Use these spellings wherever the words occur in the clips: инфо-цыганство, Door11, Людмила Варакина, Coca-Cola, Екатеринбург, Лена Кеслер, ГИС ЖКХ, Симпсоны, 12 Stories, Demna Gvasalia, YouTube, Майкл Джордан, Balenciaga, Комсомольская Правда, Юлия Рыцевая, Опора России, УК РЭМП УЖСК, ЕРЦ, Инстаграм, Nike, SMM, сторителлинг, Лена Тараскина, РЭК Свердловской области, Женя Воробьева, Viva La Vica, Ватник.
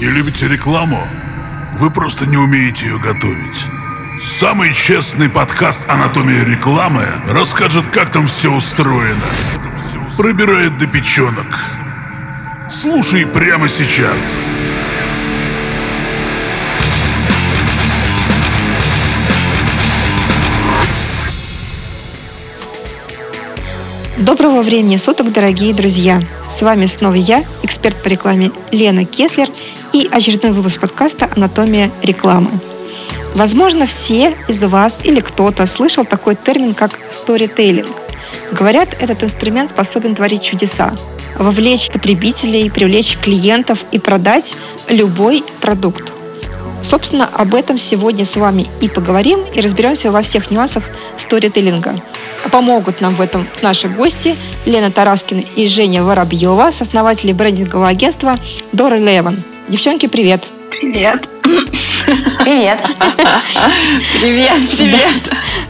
Не любите рекламу? Вы просто не умеете ее готовить. Самый честный подкаст «Анатомия рекламы» расскажет, как там все устроено. Пробирает до печенок. Слушай прямо сейчас. Доброго времени суток, дорогие друзья! С вами снова я, эксперт по рекламе Лена Кеслер, и очередной выпуск подкаста «Анатомия рекламы». Возможно, все из вас или кто-то слышал такой термин, как «сторитейлинг». Говорят, этот инструмент способен творить чудеса, вовлечь потребителей, привлечь клиентов и продать любой продукт. Собственно, об этом сегодня с вами и поговорим, и разберемся во всех нюансах сторителлинга. Помогут нам в этом наши гости Лена Тараскина и Женя Воробьева, сооснователи брендингового агентства Door11. Девчонки, привет! Привет! Привет! Привет, привет!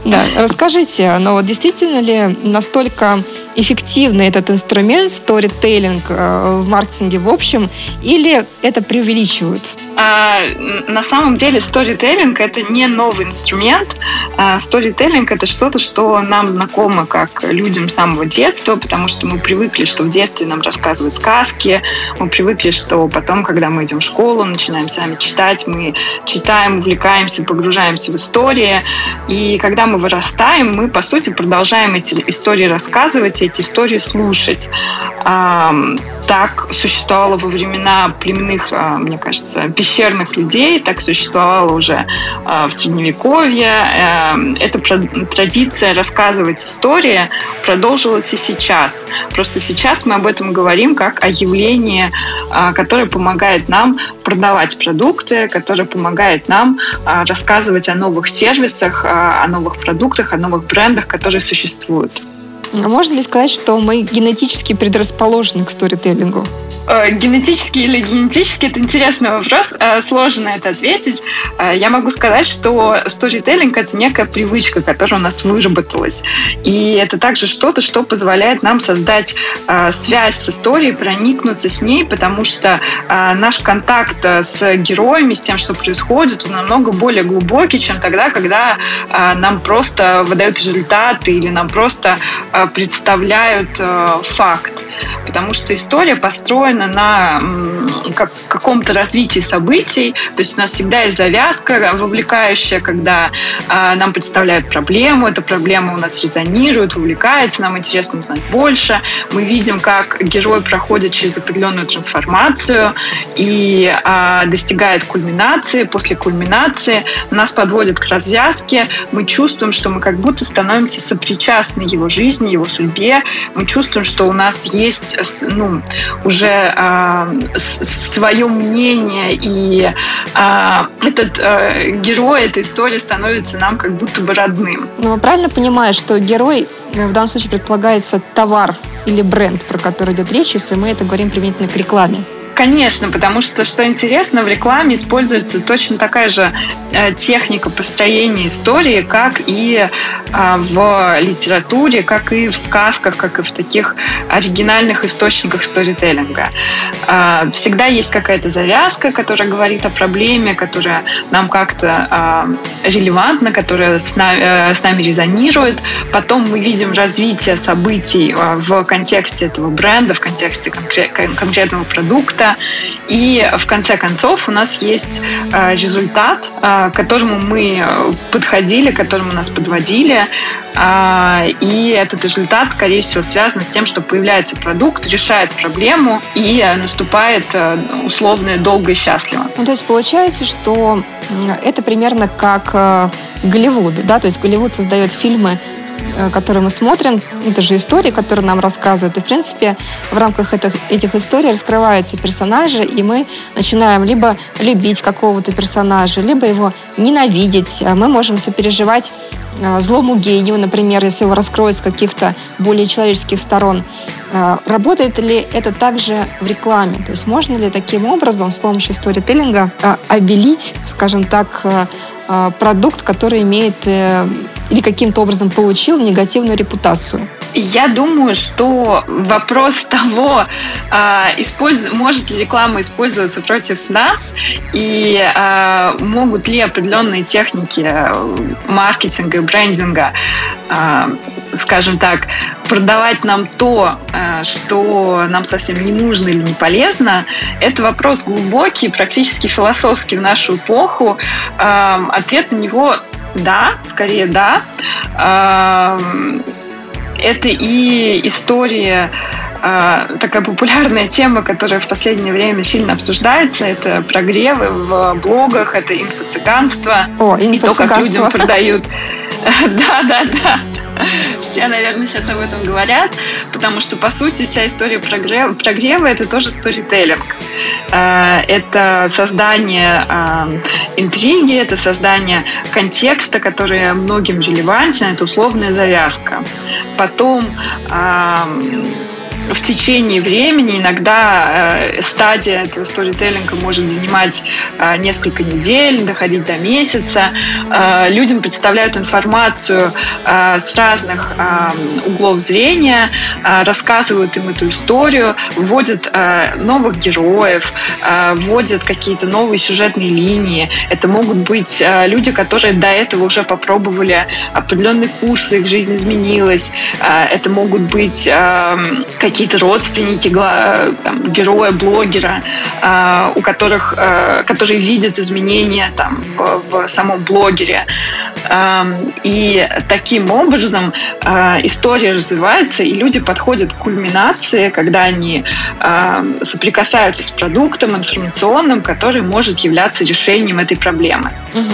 Да. Расскажите, но вот действительно ли настолько эффективный этот инструмент, сторителлинг в маркетинге в общем, или это преувеличивают? На самом деле сторителлинг — это не новый инструмент. Сторителлинг — это что-то, что нам знакомо как людям с самого детства, потому что мы привыкли, что в детстве нам рассказывают сказки, мы привыкли, что потом, когда мы идем в школу, начинаем сами читать, мы читаем, увлекаемся, погружаемся в истории. И когда мы вырастаем, мы, по сути, продолжаем эти истории рассказывать, эти истории слушать. Так существовало во времена племенных, мне кажется, пещерных людей, так существовало уже в Средневековье. Эта традиция рассказывать истории продолжилась и сейчас. Просто сейчас мы об этом говорим как о явлении, которое помогает нам продавать продукты, которое помогает нам рассказывать о новых сервисах, о новых продуктах, о новых брендах, которые существуют. Можно ли сказать, что мы генетически предрасположены к сторителлингу? Генетически или генетически — это интересный вопрос, сложно это ответить. Я могу сказать, что сторителлинг — это некая привычка, которая у нас выработалась. И это также что-то, что позволяет нам создать связь с историей, проникнуться с ней, потому что наш контакт с героями, с тем, что происходит, он намного более глубокий, чем тогда, когда нам просто выдают результаты или нам просто представляют факт. Потому что история построена на каком-то развитии событий. То есть у нас всегда есть завязка вовлекающая, когда нам представляют проблему, эта проблема у нас резонирует, вовлекается, нам интересно узнать больше. Мы видим, как герой проходит через определенную трансформацию и достигает кульминации. После кульминации нас подводят к развязке. Мы чувствуем, что мы как будто становимся сопричастны его жизни, его судьбе. Мы чувствуем, что у нас есть уже свое мнение, и этот герой, эта история становится нам как будто бы родным. Ну, правильно понимаешь, что герой в данном случае предполагается товар или бренд, про который идет речь, если мы это говорим применительно к рекламе? Конечно, потому что, что интересно, в рекламе используется точно такая же техника построения истории, как и в литературе, как и в сказках, как и в таких оригинальных источниках сторителлинга. Всегда есть какая-то завязка, которая говорит о проблеме, которая нам как-то релевантна, которая с нами резонирует. Потом мы видим развитие событий в контексте этого бренда, в контексте конкретного продукта. И в конце концов у нас есть результат, к которому мы подходили, к которому нас подводили. И этот результат, скорее всего, связан с тем, что появляется продукт, решает проблему и наступает условное «долго и счастливо». Ну, то есть получается, что это примерно как Голливуд, да? То есть Голливуд создает фильмы, которые мы смотрим, это же истории, которые нам рассказывают. И, в принципе, в рамках этих историй раскрываются персонажи, и мы начинаем либо любить какого-то персонажа, либо его ненавидеть. Мы можем сопереживать злому гению, например, если его раскроют с каких-то более человеческих сторон. Работает ли это также в рекламе? То есть можно ли таким образом с помощью сторителлинга обелить, скажем так, продукт, который имеет или каким-то образом получил негативную репутацию? Я думаю, что вопрос того, может ли реклама использоваться против нас, и могут ли определенные техники маркетинга и брендинга, скажем так, продавать нам то, что нам совсем не нужно или не полезно, это вопрос глубокий, практически философский в нашу эпоху. Ответ на него «да», скорее «да». Это и история, такая популярная тема, которая в последнее время сильно обсуждается. Это прогревы в блогах, это инфо-цыганство. И то, как людям продают. Да. Все, наверное, сейчас об этом говорят, потому что, по сути, вся история прогрева – это тоже сторителлинг. Это создание интриги, это создание контекста, который многим релевантен, это условная завязка. Потом в течение времени иногда стадия этого сторителлинга может занимать несколько недель, доходить до месяца. Людям представляют информацию с разных углов зрения, рассказывают им эту историю, вводят новых героев, вводят какие-то новые сюжетные линии. Это могут быть люди, которые до этого уже попробовали определенные курсы, их жизнь изменилась. Это могут быть какие-то родственники героя-блогера, у которых, которые видят изменения в самом блогере. И таким образом история развивается, и люди подходят к кульминации, когда они соприкасаются с продуктом информационным, который может являться решением этой проблемы.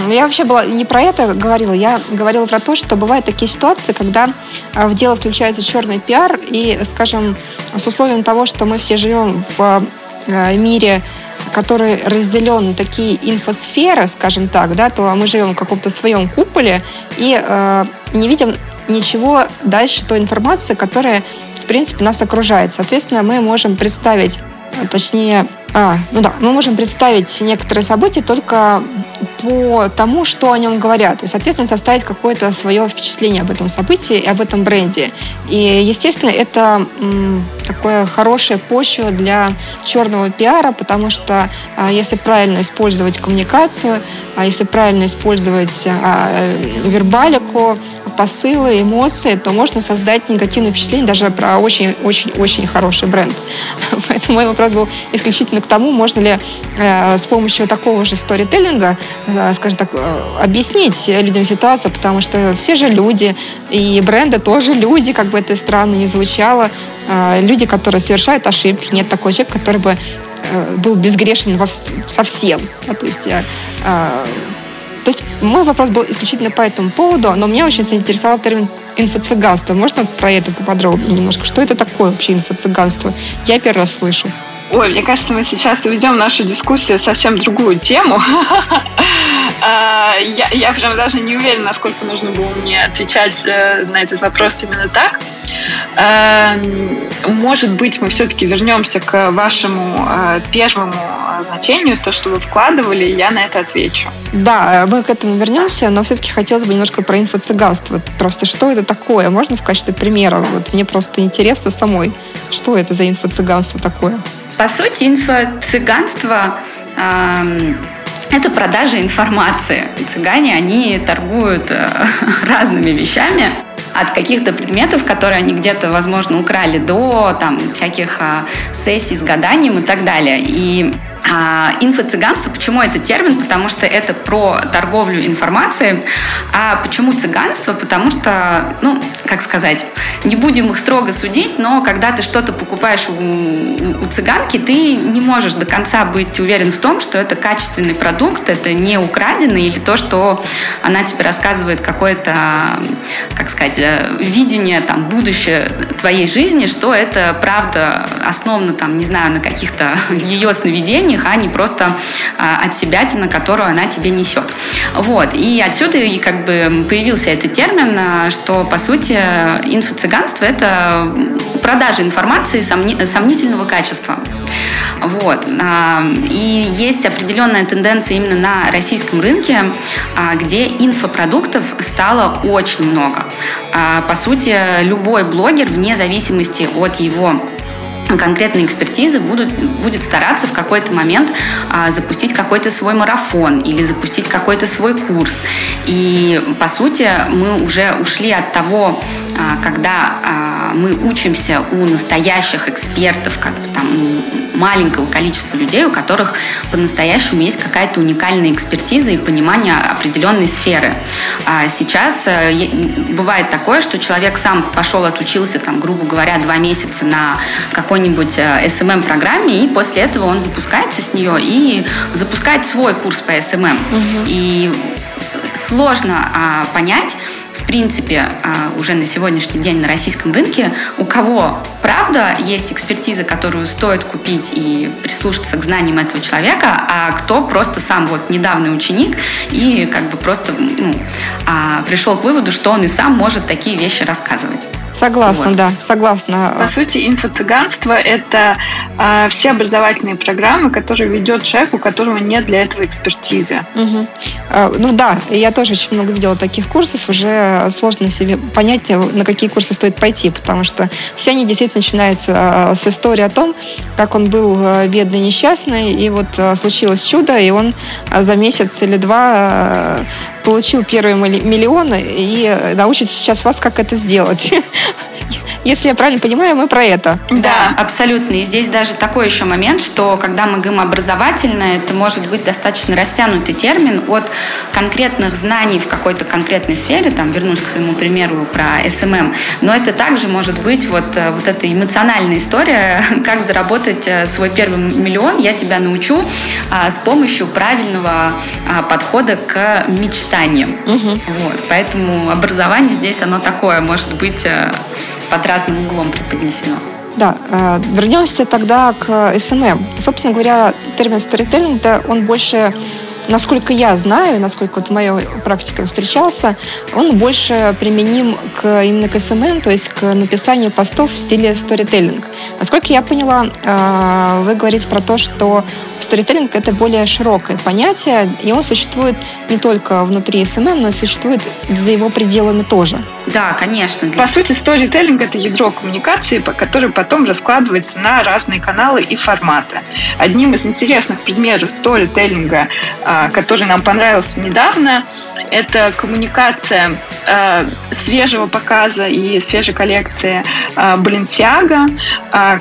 Я вообще была не про это говорила, я говорила про то, что бывают такие ситуации, когда в дело включается черный пиар, и, скажем, с условием того, что мы все живем в мире, который разделен на такие инфосферы, скажем так, да, то мы живем в каком-то своем куполе и не видим ничего дальше той информации, которая, в принципе, нас окружает. Соответственно, мы можем представить, мы можем представить некоторые события только по тому, что о нем говорят, и, соответственно, составить какое-то свое впечатление об этом событии и об этом бренде. И, естественно, это такая хорошая почва для черного пиара, потому что если правильно использовать коммуникацию, если правильно использовать вербалику, посылы, эмоции, то можно создать негативное впечатление даже про очень-очень-очень хороший бренд. Поэтому мой вопрос был исключительно к тому, можно ли с помощью такого же сторителлинга, скажем так, объяснить людям ситуацию, потому что все же люди, и бренды тоже люди, как бы это странно ни звучало, люди, которые совершают ошибки. Нет такого человека, который бы был безгрешен совсем. То есть мой вопрос был исключительно по этому поводу, но меня очень заинтересовал термин «инфо-цыганство». Можно про это поподробнее немножко? Что это такое вообще инфо-цыганство? Я первый раз слышу. Мне кажется, мы сейчас уведем нашу дискуссию в совсем другую тему. Я прям даже не уверена, насколько нужно было мне отвечать на этот вопрос именно так. Может быть, мы все-таки вернемся к вашему первому значению, то, что вы вкладывали, и я на это отвечу. Да, мы к этому вернемся, но все-таки хотелось бы немножко про инфо-цыганство. Просто что это такое? Можно в качестве примера? Мне просто интересно самой, что это за инфо-цыганство такое? По сути, инфо-цыганство это продажа информации. Цыгане, они торгуют разными вещами. От каких-то предметов, которые они где-то, возможно, украли, до всяких сессий с гаданием и так далее. И инфо-цыганство, почему это термин? Потому что это про торговлю информацией. А почему цыганство? Потому что, не будем их строго судить, но когда ты что-то покупаешь у цыганки, ты не можешь до конца быть уверен в том, что это качественный продукт, это не украденный, или то, что она тебе рассказывает какое-то, видение, будущее твоей жизни, что это правда основано, на каких-то ее сновидениях, а не просто от себя, на которую она тебе несет. И отсюда появился этот термин, что, по сути, инфо-цыганство – это продажа информации сомнительного качества. Вот. И есть определенная тенденция именно на российском рынке, где инфопродуктов стало очень много. По сути, любой блогер, вне зависимости от его конкретной экспертизы, будет стараться в какой-то момент запустить какой-то свой марафон или запустить какой-то свой курс. И, по сути, мы уже ушли от того, когда мы учимся у настоящих экспертов, как бы там у маленького количества людей, у которых по-настоящему есть какая-то уникальная экспертиза и понимание определенной сферы. Сейчас бывает такое, что человек сам пошел, отучился, там, грубо говоря, 2 месяца на какой-нибудь SMM-программе, и после этого он выпускается с нее и запускает свой курс по SMM. Угу. И сложно понять, в принципе, уже на сегодняшний день на российском рынке, у кого правда есть экспертиза, которую стоит купить и прислушаться к знаниям этого человека, а кто просто сам вот недавний ученик и как бы просто пришел к выводу, что он и сам может такие вещи рассказывать. Согласна, вот. Да, согласна. По сути, инфо-цыганство – это все образовательные программы, которые ведет человек, у которого нет для этого экспертизы. Угу. Да, я тоже очень много видела таких курсов, уже сложно себе понять, на какие курсы стоит пойти, потому что все они действительно начинаются с истории о том, как он был бедный, несчастный, и вот случилось чудо, и он за месяц или 2 получил первые миллионы и научит сейчас вас, как это сделать. Если я правильно понимаю, мы про это. Да, абсолютно. И здесь даже такой еще момент, что когда мы говорим образовательно, это может быть достаточно растянутый термин от конкретных знаний в какой-то конкретной сфере, там, вернусь к своему примеру про SMM, но это также может быть вот эта эмоциональная история, как заработать свой первый миллион, я тебя научу с помощью правильного подхода к мечтаниям. Угу. Вот, поэтому образование здесь, оно такое, может быть, под разным углом преподнесено. Да, вернемся тогда к SMM. Собственно говоря, термин «сторителлинг», да, он больше, насколько я знаю, насколько вот в моей практике встречался, он больше применим именно к SMM, то есть к написанию постов в стиле сторителлинг. Насколько я поняла, вы говорите про то, что сторителлинг – это более широкое понятие, и он существует не только внутри SMM, но и существует за его пределами тоже. Да, конечно. По сути, сторителлинг – это ядро коммуникации, которое потом раскладывается на разные каналы и форматы. Одним из интересных примеров сторителлинга, который нам понравился недавно, это коммуникация свежего показа и свежей коллекции Balenciaga,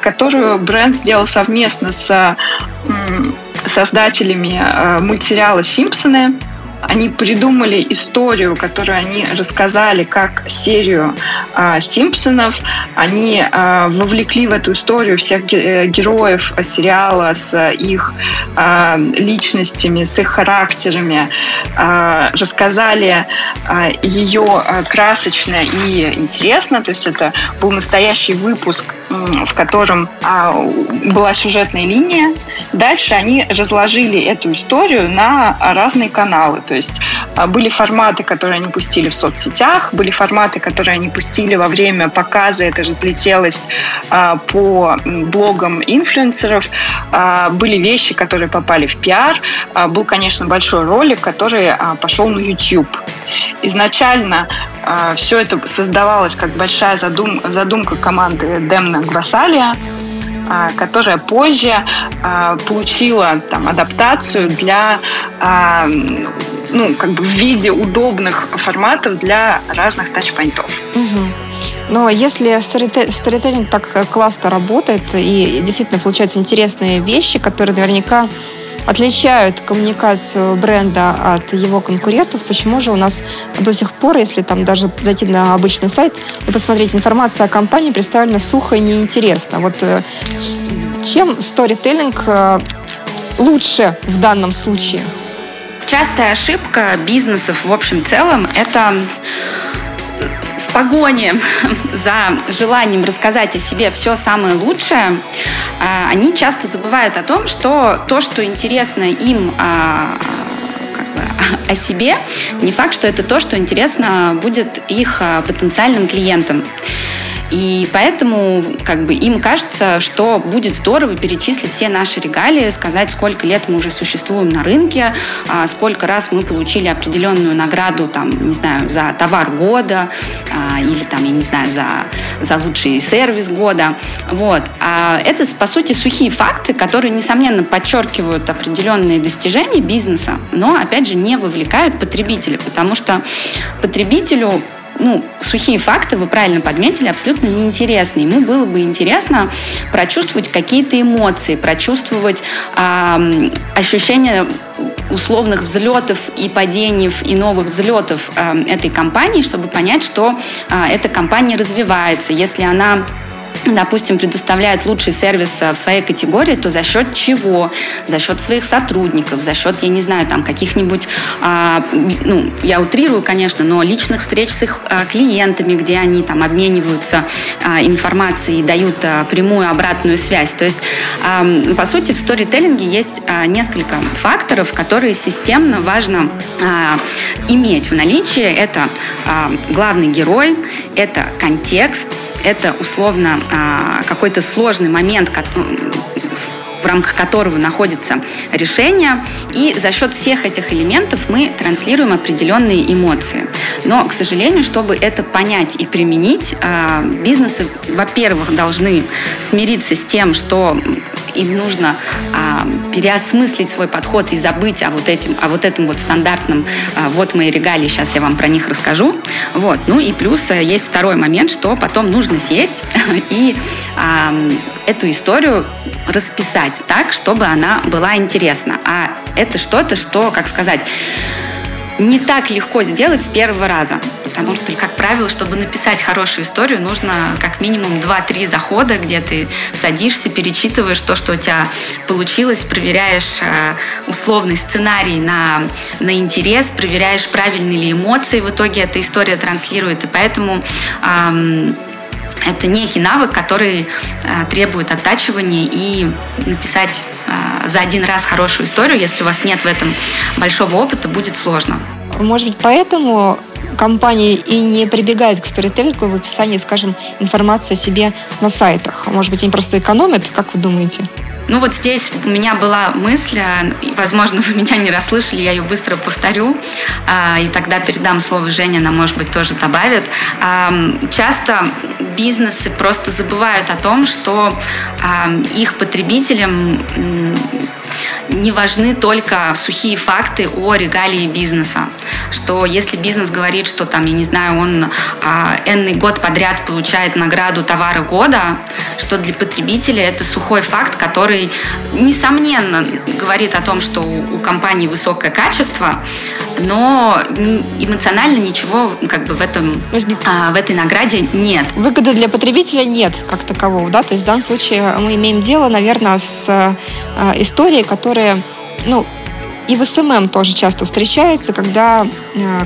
которую бренд сделал совместно с создателями мультсериала «Симпсоны». Они придумали историю, которую они рассказали как серию «Симпсонов». Они вовлекли в эту историю всех героев сериала с их личностями, с их характерами. Рассказали ее красочно и интересно. То есть это был настоящий выпуск, в котором была сюжетная линия. Дальше они разложили эту историю на разные каналы. То есть были форматы, которые они пустили в соцсетях, были форматы, которые они пустили во время показа, это разлетелось по блогам инфлюенсеров, были вещи, которые попали в пиар, был, конечно, большой ролик, который пошел на YouTube. Изначально все это создавалось как большая задумка команды Demna Gvasalia, которая позже получила там адаптацию для в виде удобных форматов для разных тачпоинтов. Угу. Но если сторителлинг так классно работает и действительно получаются интересные вещи, которые наверняка отличают коммуникацию бренда от его конкурентов, почему же у нас до сих пор, если там даже зайти на обычный сайт и посмотреть, информация о компании представлена сухо и неинтересно. Вот чем сторителлинг лучше в данном случае? Частая ошибка бизнесов в общем целом – это в погоне за желанием рассказать о себе все самое лучшее, они часто забывают о том, что то, что интересно им о себе, не факт, что это то, что интересно будет их потенциальным клиентам. И поэтому как бы им кажется, что будет здорово перечислить все наши регалии, сказать, сколько лет мы уже существуем на рынке, сколько раз мы получили определенную награду, там, не знаю, за товар года или там, я не знаю, за лучший сервис года. Вот. А это, по сути, сухие факты, которые, несомненно, подчеркивают определенные достижения бизнеса, но, опять же, не вовлекают потребителя, потому что потребителю, сухие факты, вы правильно подметили, абсолютно неинтересны. Ему было бы интересно прочувствовать какие-то эмоции, прочувствовать ощущение условных взлетов и падений и новых взлетов этой компании, чтобы понять, что эта компания развивается. Если она, допустим, предоставляет лучший сервис в своей категории, то за счет чего? За счет своих сотрудников, за счет, я не знаю, там каких-нибудь, я утрирую, конечно, но личных встреч с их клиентами, где они там обмениваются информацией и дают прямую обратную связь. То есть, по сути, в сторителлинге есть несколько факторов, которые системно важно иметь в наличии. Это главный герой, это контекст, это, условно, какой-то сложный момент, в рамках которого находится решение. И за счет всех этих элементов мы транслируем определенные эмоции. Но, к сожалению, чтобы это понять и применить, бизнесы, во-первых, должны смириться с тем, что им нужно переосмыслить свой подход и забыть о вот этом стандартном «вот мои регалии, сейчас я вам про них расскажу». Вот. И плюс есть второй момент, что потом нужно сесть и эту историю расписать так, чтобы она была интересна. А это что-то, что, как сказать, не так легко сделать с первого раза. Потому что, как правило, чтобы написать хорошую историю, нужно как минимум 2-3 захода, где ты садишься, перечитываешь то, что у тебя получилось, проверяешь условный сценарий на интерес, проверяешь, правильные ли эмоции в итоге эта история транслирует. И поэтому это некий навык, который требует оттачивания, и написать за один раз хорошую историю, если у вас нет в этом большого опыта, будет сложно. Может быть, поэтому компании и не прибегают к сторителлингу в описании, скажем, информации о себе на сайтах? Может быть, они просто экономят, как вы думаете? Вот здесь у меня была мысль, возможно, вы меня не расслышали, я ее быстро повторю, и тогда передам слово Жене, она, может быть, тоже добавит. Часто бизнесы просто забывают о том, что их потребителям не важны только сухие факты о регалии бизнеса. Что если бизнес говорит, что там, я не знаю, он энный год подряд получает награду товара года, что для потребителя это сухой факт, который, несомненно, говорит о том, что у компании высокое качество, но эмоционально ничего как бы в этой награде нет. Выгоды для потребителя нет как такового, да? То есть в данном случае мы имеем дело, наверное, с историей, которая, и в СММ тоже часто встречается, когда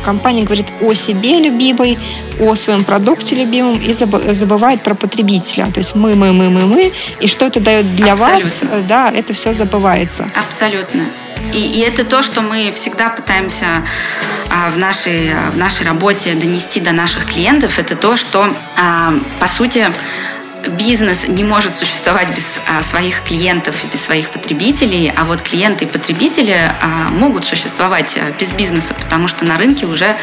компания говорит о себе любимой, о своем продукте любимом и забывает про потребителя. То есть мы. И что это дает для Абсолютно. Вас, да, это все забывается. Абсолютно. И это то, что мы всегда пытаемся в нашей работе донести до наших клиентов. Это то, что, по сути, бизнес не может существовать без своих клиентов и без своих потребителей, а вот клиенты и потребители могут существовать без бизнеса, потому что на рынке уже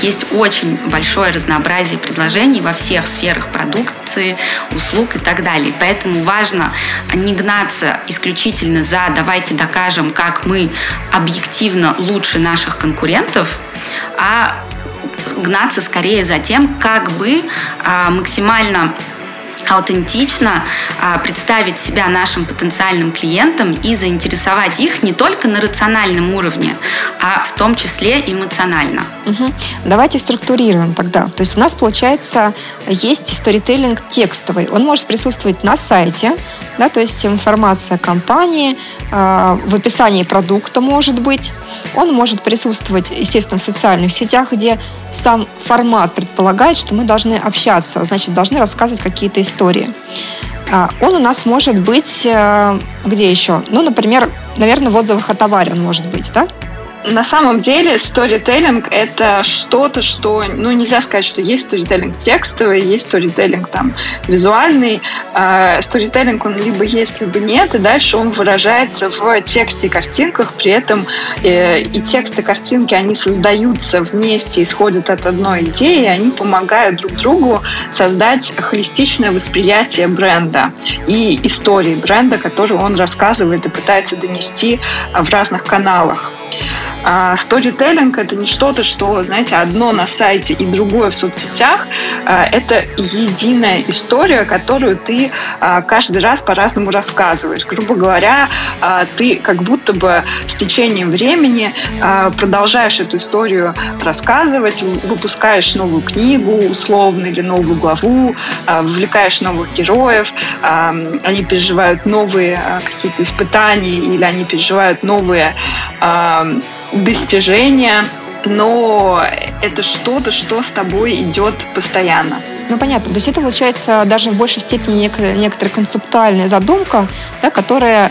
есть очень большое разнообразие предложений во всех сферах продукции, услуг и так далее. Поэтому важно не гнаться исключительно за «давайте докажем, как мы объективно лучше наших конкурентов», а гнаться скорее за тем, как бы максимально аутентично представить себя нашим потенциальным клиентам и заинтересовать их не только на рациональном уровне, а в том числе эмоционально. Угу. Давайте структурируем тогда. То есть у нас, получается, есть сторителлинг текстовый. Он может присутствовать на сайте, да, то есть информация о компании, в описании продукта может быть. Он может присутствовать, естественно, в социальных сетях, где сам формат предполагает, что мы должны общаться, значит, должны рассказывать какие-то истории. Он у нас может быть где еще? Например, наверное, в отзывах о товаре он может быть, да? На самом деле сторителлинг – это что-то, что… Ну, нельзя сказать, что есть сторителлинг текстовый, есть сторителлинг там визуальный. Сторителлинг, он либо есть, либо нет, и дальше он выражается в тексте и картинках. При этом и текст, и картинки, они создаются вместе, исходят от одной идеи, и они помогают друг другу создать холистичное восприятие бренда и истории бренда, которую он рассказывает и пытается донести в разных каналах. Сторителлинг – это не что-то, что, знаете, одно на сайте и другое в соцсетях. Это единая история, которую ты каждый раз по-разному рассказываешь. Грубо говоря, ты как будто бы с течением времени продолжаешь эту историю рассказывать, выпускаешь новую книгу условно или новую главу, вовлекаешь новых героев, они переживают новые какие-то испытания или они переживают новые достижения, но это что-то, что с тобой идет постоянно. Ну, понятно. То есть это, получается, даже в большей степени некоторая концептуальная задумка, да, которая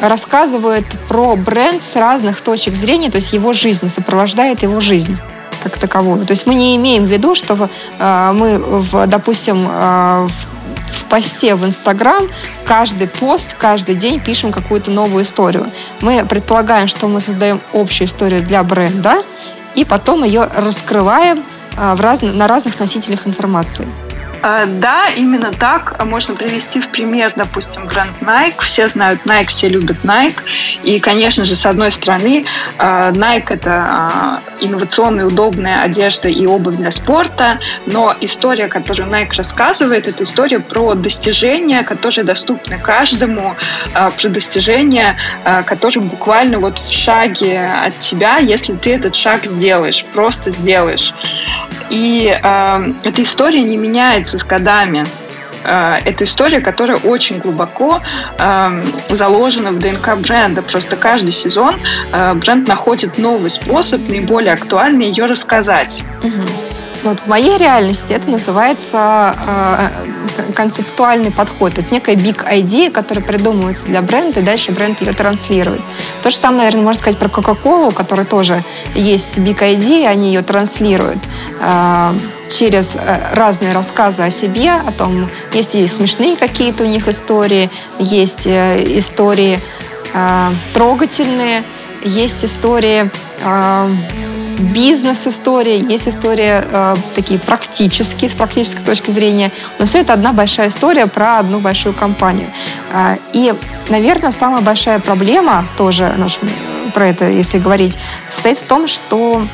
рассказывает про бренд с разных точек зрения, то есть его жизнь, сопровождает его жизнь как таковую. То есть мы не имеем в виду, что мы, допустим, в посте в Инстаграм каждый пост, каждый день пишем какую-то новую историю. Мы предполагаем, что мы создаем общую историю для бренда и потом ее раскрываем на разных носителях информации. Да, именно так. Можно привести в пример, допустим, бренд Nike. Все знают Nike, все любят Nike. И, конечно же, с одной стороны, Nike – это инновационная, удобная одежда и обувь для спорта, но история, которую Nike рассказывает, это история про достижения, которые доступны каждому, про достижения, которые буквально вот в шаге от тебя, если ты этот шаг сделаешь, просто сделаешь. И эта история не меняется с годами. Это история, которая очень глубоко заложена в ДНК бренда. Просто каждый сезон бренд находит новый способ, наиболее актуальный, ее рассказать. Угу. Вот в моей реальности это называется концептуальный подход. То есть некая big idea, которая придумывается для бренда, и дальше бренд ее транслирует. То же самое, наверное, можно сказать про Coca-Cola, у которой тоже есть big idea, они ее транслируют через разные рассказы о себе, о том, есть и смешные какие-то у них истории, есть истории трогательные, есть истории... бизнес-история, есть история такие практические, с практической точки зрения, но все это одна большая история про одну большую компанию. И, наверное, самая большая проблема тоже, про это если говорить, состоит в том, что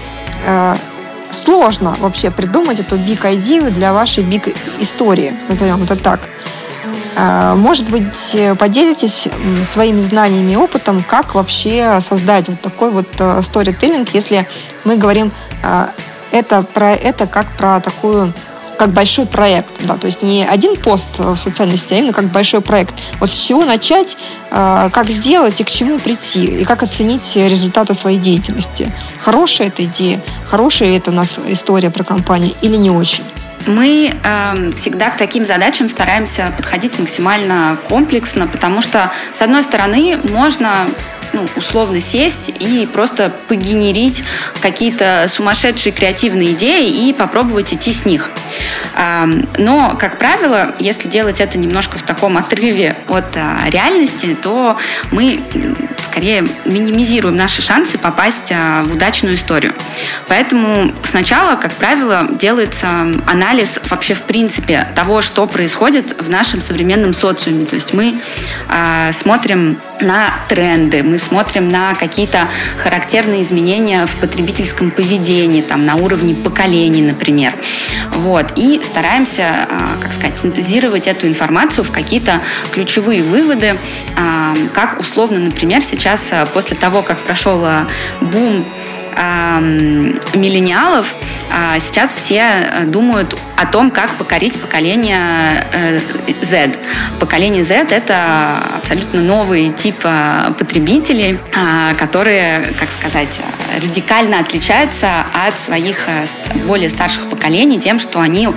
сложно вообще придумать эту big-идею для вашей big-истории, назовем это так. Может быть, поделитесь своими знаниями и опытом, как вообще создать вот такой вот сторителлинг, если мы говорим про это как про такую, как большой проект, да, то есть не один пост в социальной сети, а именно как большой проект. Вот с чего начать, как сделать и к чему прийти, и как оценить результаты своей деятельности. Хорошая эта идея, хорошая это у нас история про компанию или не очень? Мы всегда к таким задачам стараемся подходить максимально комплексно, потому что, с одной стороны, можно условно сесть и просто погенерить какие-то сумасшедшие креативные идеи и попробовать идти с них. Но, как правило, если делать это немножко в таком отрыве от реальности, то мы скорее минимизируем наши шансы попасть в удачную историю. Поэтому сначала, как правило, делается анализ вообще в принципе того, что происходит в нашем современном социуме. То есть мы смотрим на тренды, мы смотрим на какие-то характерные изменения в потребительском поведении, там, на уровне поколений, например. Вот. И стараемся, как сказать, синтезировать эту информацию в какие-то ключевые выводы, как условно, например, сейчас после того, как прошел бум миллениалов, сейчас все думают о том, как покорить поколение Z. Поколение Z – это абсолютно новый тип потребителей, которые, как сказать, радикально отличаются от своих более старших поколений тем, что они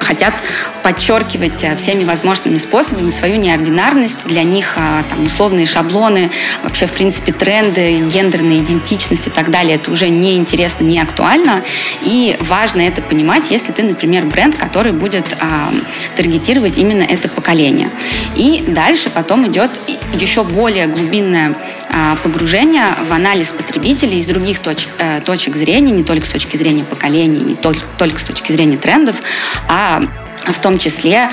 хотят подчеркивать всеми возможными способами свою неординарность. Для них там, условные шаблоны, вообще, в принципе, тренды, гендерная идентичность и так далее, это уже не интересно, не актуально. И важно это понимать, если ты, например, бренд, который будет таргетировать именно это поколение. И дальше потом идет еще более глубинное погружение в анализ потребителей из других точек зрения, не только с точки зрения поколений, не только с точки зрения трендов, а в том числе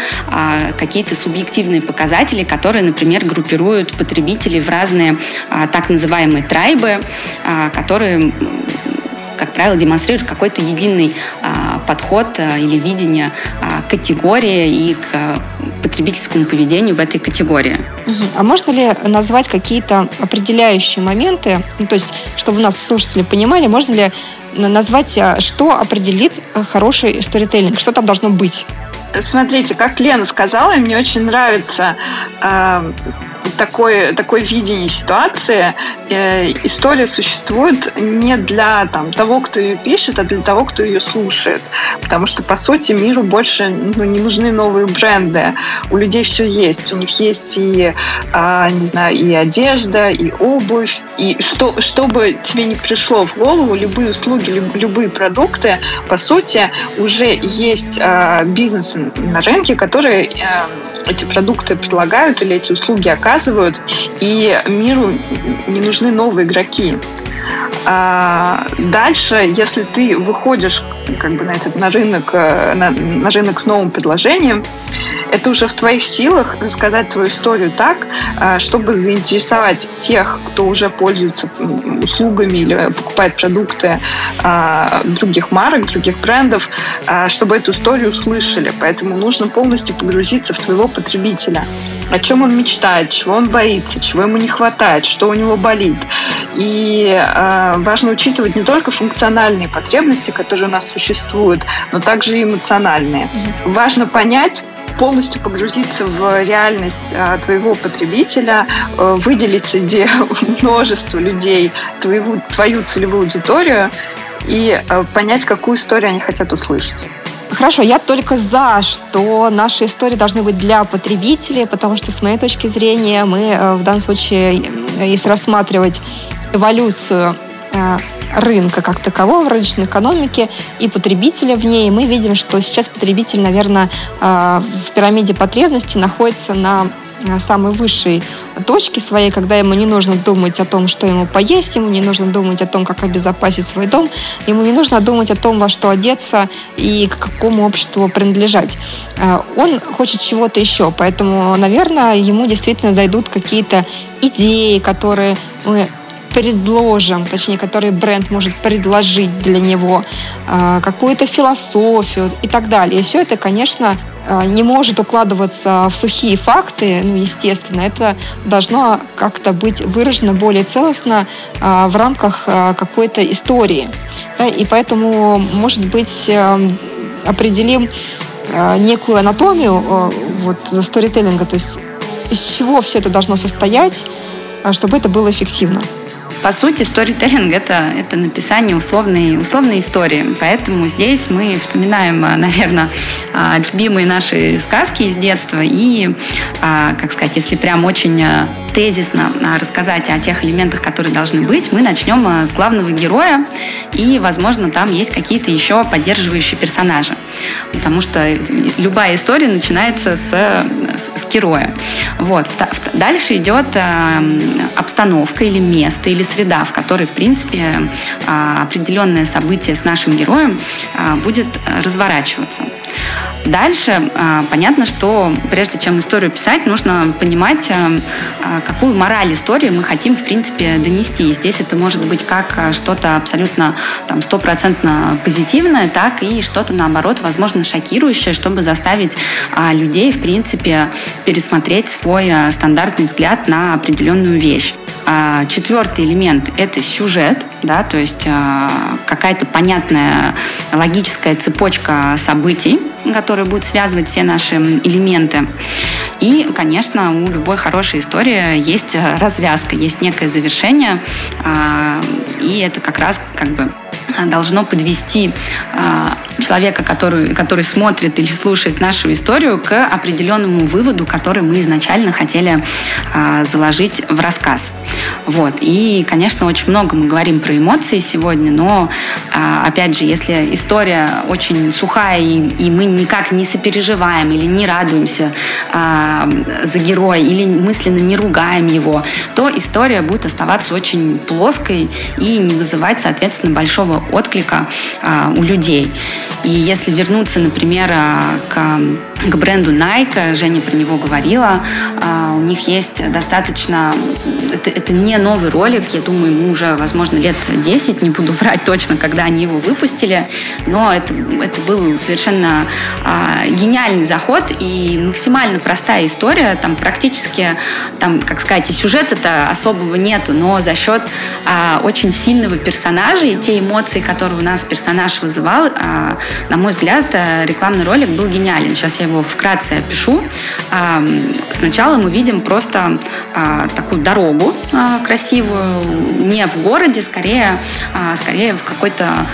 какие-то субъективные показатели, которые, например, группируют потребителей в разные так называемые трайбы, которые, как правило, демонстрируют какой-то единый подход или видение категории и к потребительскому поведению в этой категории. А можно ли назвать какие-то определяющие моменты, ну, то есть, чтобы у нас слушатели понимали, можно ли назвать, что определит хороший сторителлинг, что там должно быть? Смотрите, как Лена сказала, мне очень нравится такое видение ситуации. История существует не для того, кто ее пишет, а для того, кто ее слушает. Потому что, по сути, миру больше не нужны новые бренды. У людей все есть. У них есть и одежда, и обувь. И что бы тебе ни пришло в голову, любые услуги, любые продукты, по сути, уже есть бизнесы на рынке, которые эти продукты предлагают или эти услуги оказывают, и миру не нужны новые игроки. Дальше, если ты выходишь на рынок с новым предложением, это уже в твоих силах рассказать твою историю так, чтобы заинтересовать тех, кто уже пользуется услугами или покупает продукты других марок, других брендов, чтобы эту историю услышали. Поэтому нужно полностью погрузиться в твоего потребителя. О чем он мечтает, чего он боится, чего ему не хватает, что у него болит. И важно учитывать не только функциональные потребности, которые у нас существуют, но также и эмоциональные. Важно понять, полностью погрузиться в реальность твоего потребителя, выделить среди множества людей твою целевую аудиторию и понять, какую историю они хотят услышать. Хорошо, я только за, что наши истории должны быть для потребителей, потому что, с моей точки зрения, мы в данном случае, если рассматривать эволюцию рынка как такового, рыночной экономики и потребителя в ней, мы видим, что сейчас потребитель, наверное, в пирамиде потребностей находится на самой высшей точке своей, когда ему не нужно думать о том, что ему поесть, ему не нужно думать о том, как обезопасить свой дом, ему не нужно думать о том, во что одеться и к какому обществу принадлежать. Он хочет чего-то еще, поэтому, наверное, ему действительно зайдут какие-то идеи, которые мы предложим, точнее, который бренд может предложить для него, какую-то философию и так далее. И все это, конечно, не может укладываться в сухие факты, естественно, это должно как-то быть выражено более целостно в рамках какой-то истории. И поэтому, может быть, определим некую анатомию сторителлинга, то есть из чего все это должно состоять, чтобы это было эффективно. По сути, сторителлинг — это написание условной истории. Поэтому здесь мы вспоминаем, наверное, любимые наши сказки из детства. И, как сказать, если прям очень тезисно рассказать о тех элементах, которые должны быть, мы начнем с главного героя. И, возможно, там есть какие-то еще поддерживающие персонажи. Потому что любая история начинается с героя. Вот. Дальше идет обстановка или место, или среда, в которой, в принципе, определенное событие с нашим героем будет разворачиваться. Дальше понятно, что прежде чем историю писать, нужно понимать, какую мораль истории мы хотим, в принципе, донести. И здесь это может быть как что-то абсолютно стопроцентно позитивное, так и что-то, наоборот, возможно, шокирующее, чтобы заставить людей, в принципе, пересмотреть свой стандартный взгляд на определенную вещь. Четвертый элемент – это сюжет, да, то есть какая-то понятная логическая цепочка событий, которые будут связывать все наши элементы. И, конечно, у любой хорошей истории есть развязка, есть некое завершение, и это как раз как бы должно подвести человека, который смотрит или слушает нашу историю, к определенному выводу, который мы изначально хотели заложить в рассказ. Вот. И, конечно, очень много мы говорим про эмоции сегодня, но, опять же, если история очень сухая, и мы никак не сопереживаем или не радуемся за героя, или мысленно не ругаем его, то история будет оставаться очень плоской и не вызывать, соответственно, большого отклика у людей. И если вернуться, например, к бренду Nike, Женя про него говорила, у них есть достаточно... Это не новый ролик, я думаю, ему уже, возможно, лет 10, не буду врать точно, когда они его выпустили, но это был совершенно гениальный заход и максимально простая история, там практически, там, как сказать, сюжета-то особого нету, но за счет очень сильного персонажа и те эмоции, которые у нас персонаж вызывал, на мой взгляд, рекламный ролик был гениален. Сейчас я его вкратце опишу. Сначала мы видим просто такую дорогу красивую, не в городе, скорее в какой-то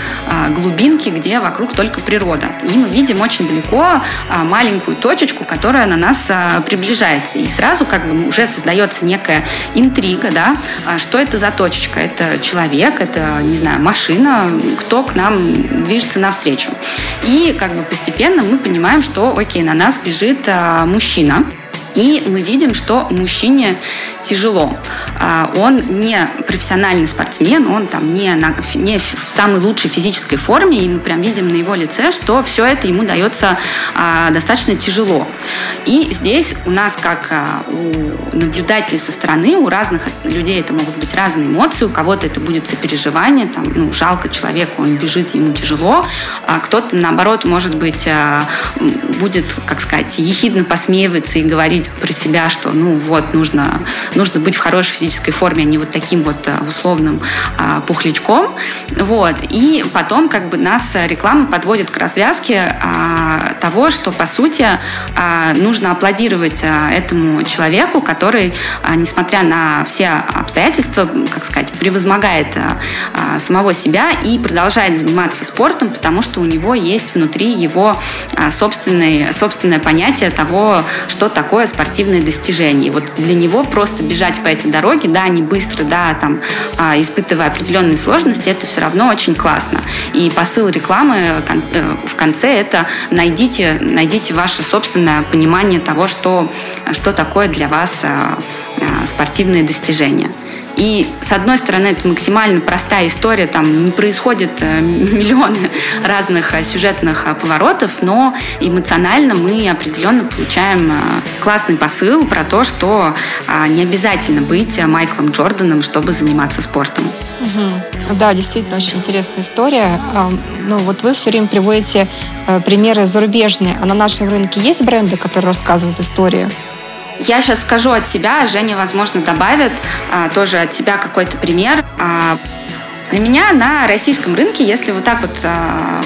глубинке, где вокруг только природа. И мы видим очень далеко маленькую точечку, которая на нас приближается. И сразу как бы уже создается некая интрига, да? Что это за точечка? Это человек, это, не знаю, машина, кто к нам движется навстречу. И как бы постепенно мы понимаем, что, окей, на нас бежит мужчина. И мы видим, что мужчине тяжело. Он не профессиональный спортсмен, он там не в самой лучшей физической форме, и мы прям видим на его лице, что все это ему дается достаточно тяжело. И здесь у нас, как у наблюдателей со стороны, у разных людей это могут быть разные эмоции, у кого-то это будет сопереживание, там, ну, жалко человеку, он бежит, ему тяжело, а кто-то, наоборот, может быть, будет, как сказать, ехидно посмеиваться и говорить про себя, что ну вот, нужно быть в хорошей физической форме, а не вот таким вот условным пухлячком. Вот. И потом как бы нас реклама подводит к развязке того, что по сути нужно аплодировать этому человеку, который, несмотря на все обстоятельства, как сказать, превозмогает самого себя и продолжает заниматься спортом, потому что у него есть внутри его собственное понятие того, что такое спортивное достижение. И вот для него просто бежать по этой дороге, да, не быстро, да, там, испытывая определенные сложности, это все равно очень классно. И посыл рекламы в конце – это найдите ваше собственное понимание того, что такое для вас спортивные достижения. И, с одной стороны, это максимально простая история, там не происходит миллионы разных сюжетных поворотов, но эмоционально мы определенно получаем классный посыл про то, что не обязательно быть Майклом Джорданом, чтобы заниматься спортом. Угу. Да, действительно, очень интересная история. Ну, вот вы все время приводите примеры зарубежные, а на нашем рынке есть бренды, которые рассказывают историю? Я сейчас скажу от себя, Женя, возможно, добавит тоже от себя какой-то пример. Для меня на российском рынке, если вот так вот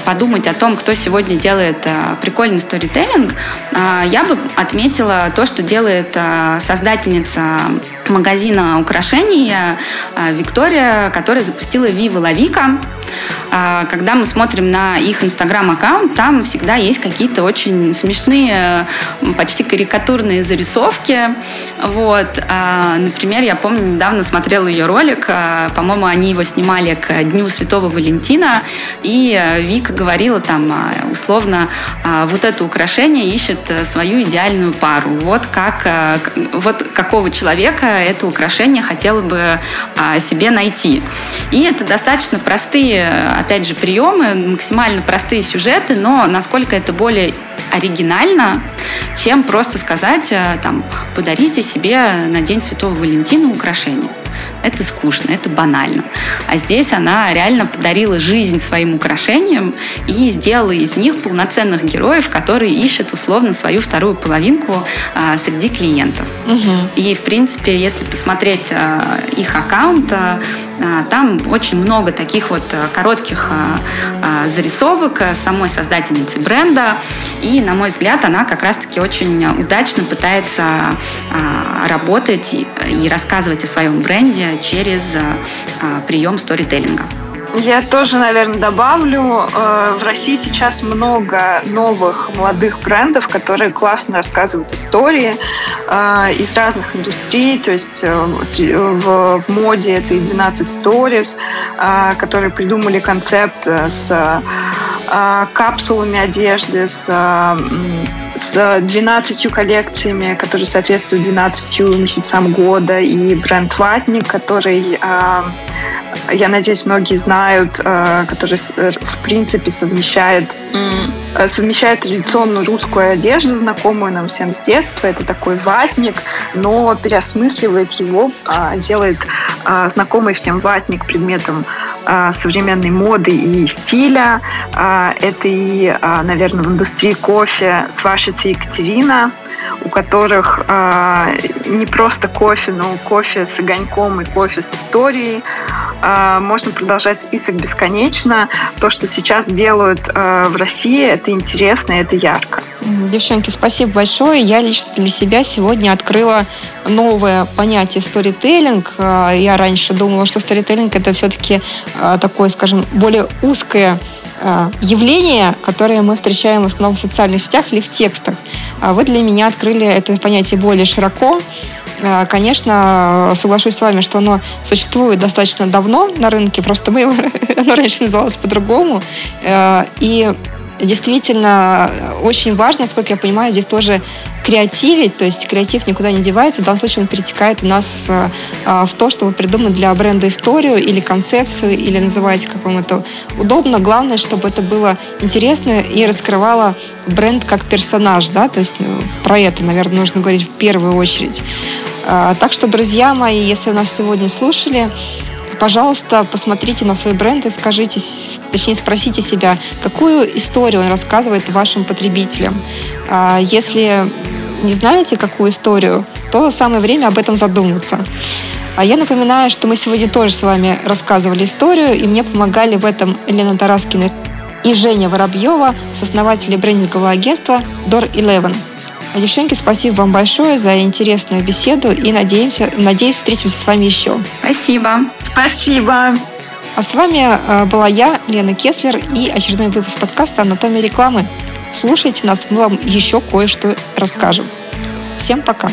подумать о том, кто сегодня делает прикольный сторителлинг, я бы отметила то, что делает создательница магазина украшений Виктория, которая запустила Viva La Vica. Когда мы смотрим на их инстаграм-аккаунт, там всегда есть какие-то очень смешные, почти карикатурные зарисовки. Вот. Например, я помню, недавно смотрела ее ролик, по-моему, они его снимали к Дню Святого Валентина, и Вика говорила там, условно, вот это украшение ищет свою идеальную пару. Вот какого человека это украшение хотела бы себе найти. И это достаточно простые, опять же, приемы, максимально простые сюжеты, но насколько это более оригинально, чем просто сказать, там, подарите себе на День Святого Валентина украшение. Это скучно, это банально. А здесь она реально подарила жизнь своим украшениям и сделала из них полноценных героев, которые ищут условно свою вторую половинку среди клиентов. Угу. И, в принципе, если посмотреть их аккаунт, Там очень много таких вот коротких зарисовок самой создательницы бренда. И, на мой взгляд, она как раз-таки очень удачно пытается работать и рассказывать о своем бренде через прием сторителлинга. Я тоже, наверное, добавлю, в России сейчас много новых молодых брендов, которые классно рассказывают истории из разных индустрий, то есть в моде это и 12 Stories, которые придумали концепт с капсулами одежды, с 12 коллекциями, которые соответствуют 12 месяцам года, и бренд «Ватник», который, я надеюсь, многие знают, который, в принципе, совмещает традиционную русскую одежду, знакомую нам всем с детства. Это такой ватник, но переосмысливает его, делает знакомый всем ватник предметом современной моды и стиля. Это и, наверное, в индустрии кофе сварщица Екатерина, у которых не просто кофе, но кофе с огоньком и кофе с историей. Можно продолжать список бесконечно. То, что сейчас делают в России, это интересно, это ярко. Девчонки, спасибо большое. Я лично для себя сегодня открыла новое понятие сторителлинг. Я раньше думала, что сторителлинг — это все-таки такое, скажем, более узкое явления, которые мы встречаем в основном в социальных сетях или в текстах. Вы для меня открыли это понятие более широко. Конечно, соглашусь с вами, что оно существует достаточно давно на рынке, просто мы его, оно раньше называлось по-другому. И действительно очень важно, насколько я понимаю, здесь тоже креативить, то есть креатив никуда не девается, в данном случае он перетекает у нас в то, что вы придумали для бренда историю или концепцию, или называете, как вам это удобно. Главное, чтобы это было интересно и раскрывало бренд как персонаж, да, то есть про это, наверное, нужно говорить в первую очередь. Так что, друзья мои, если нас сегодня слушали, пожалуйста, посмотрите на свой бренд и скажите, точнее, спросите себя, какую историю он рассказывает вашим потребителям. Если не знаете, какую историю, то самое время об этом задуматься. А я напоминаю, что мы сегодня тоже с вами рассказывали историю, и мне помогали в этом Лена Тараскина и Женя Воробьева, сооснователи брендингового агентства Door11. А, девчонки, спасибо вам большое за интересную беседу и надеюсь, встретимся с вами еще. Спасибо. Спасибо. А с вами была я, Лена Кеслер, и очередной выпуск подкаста «Анатомия рекламы». Слушайте нас, мы вам еще кое-что расскажем. Всем пока.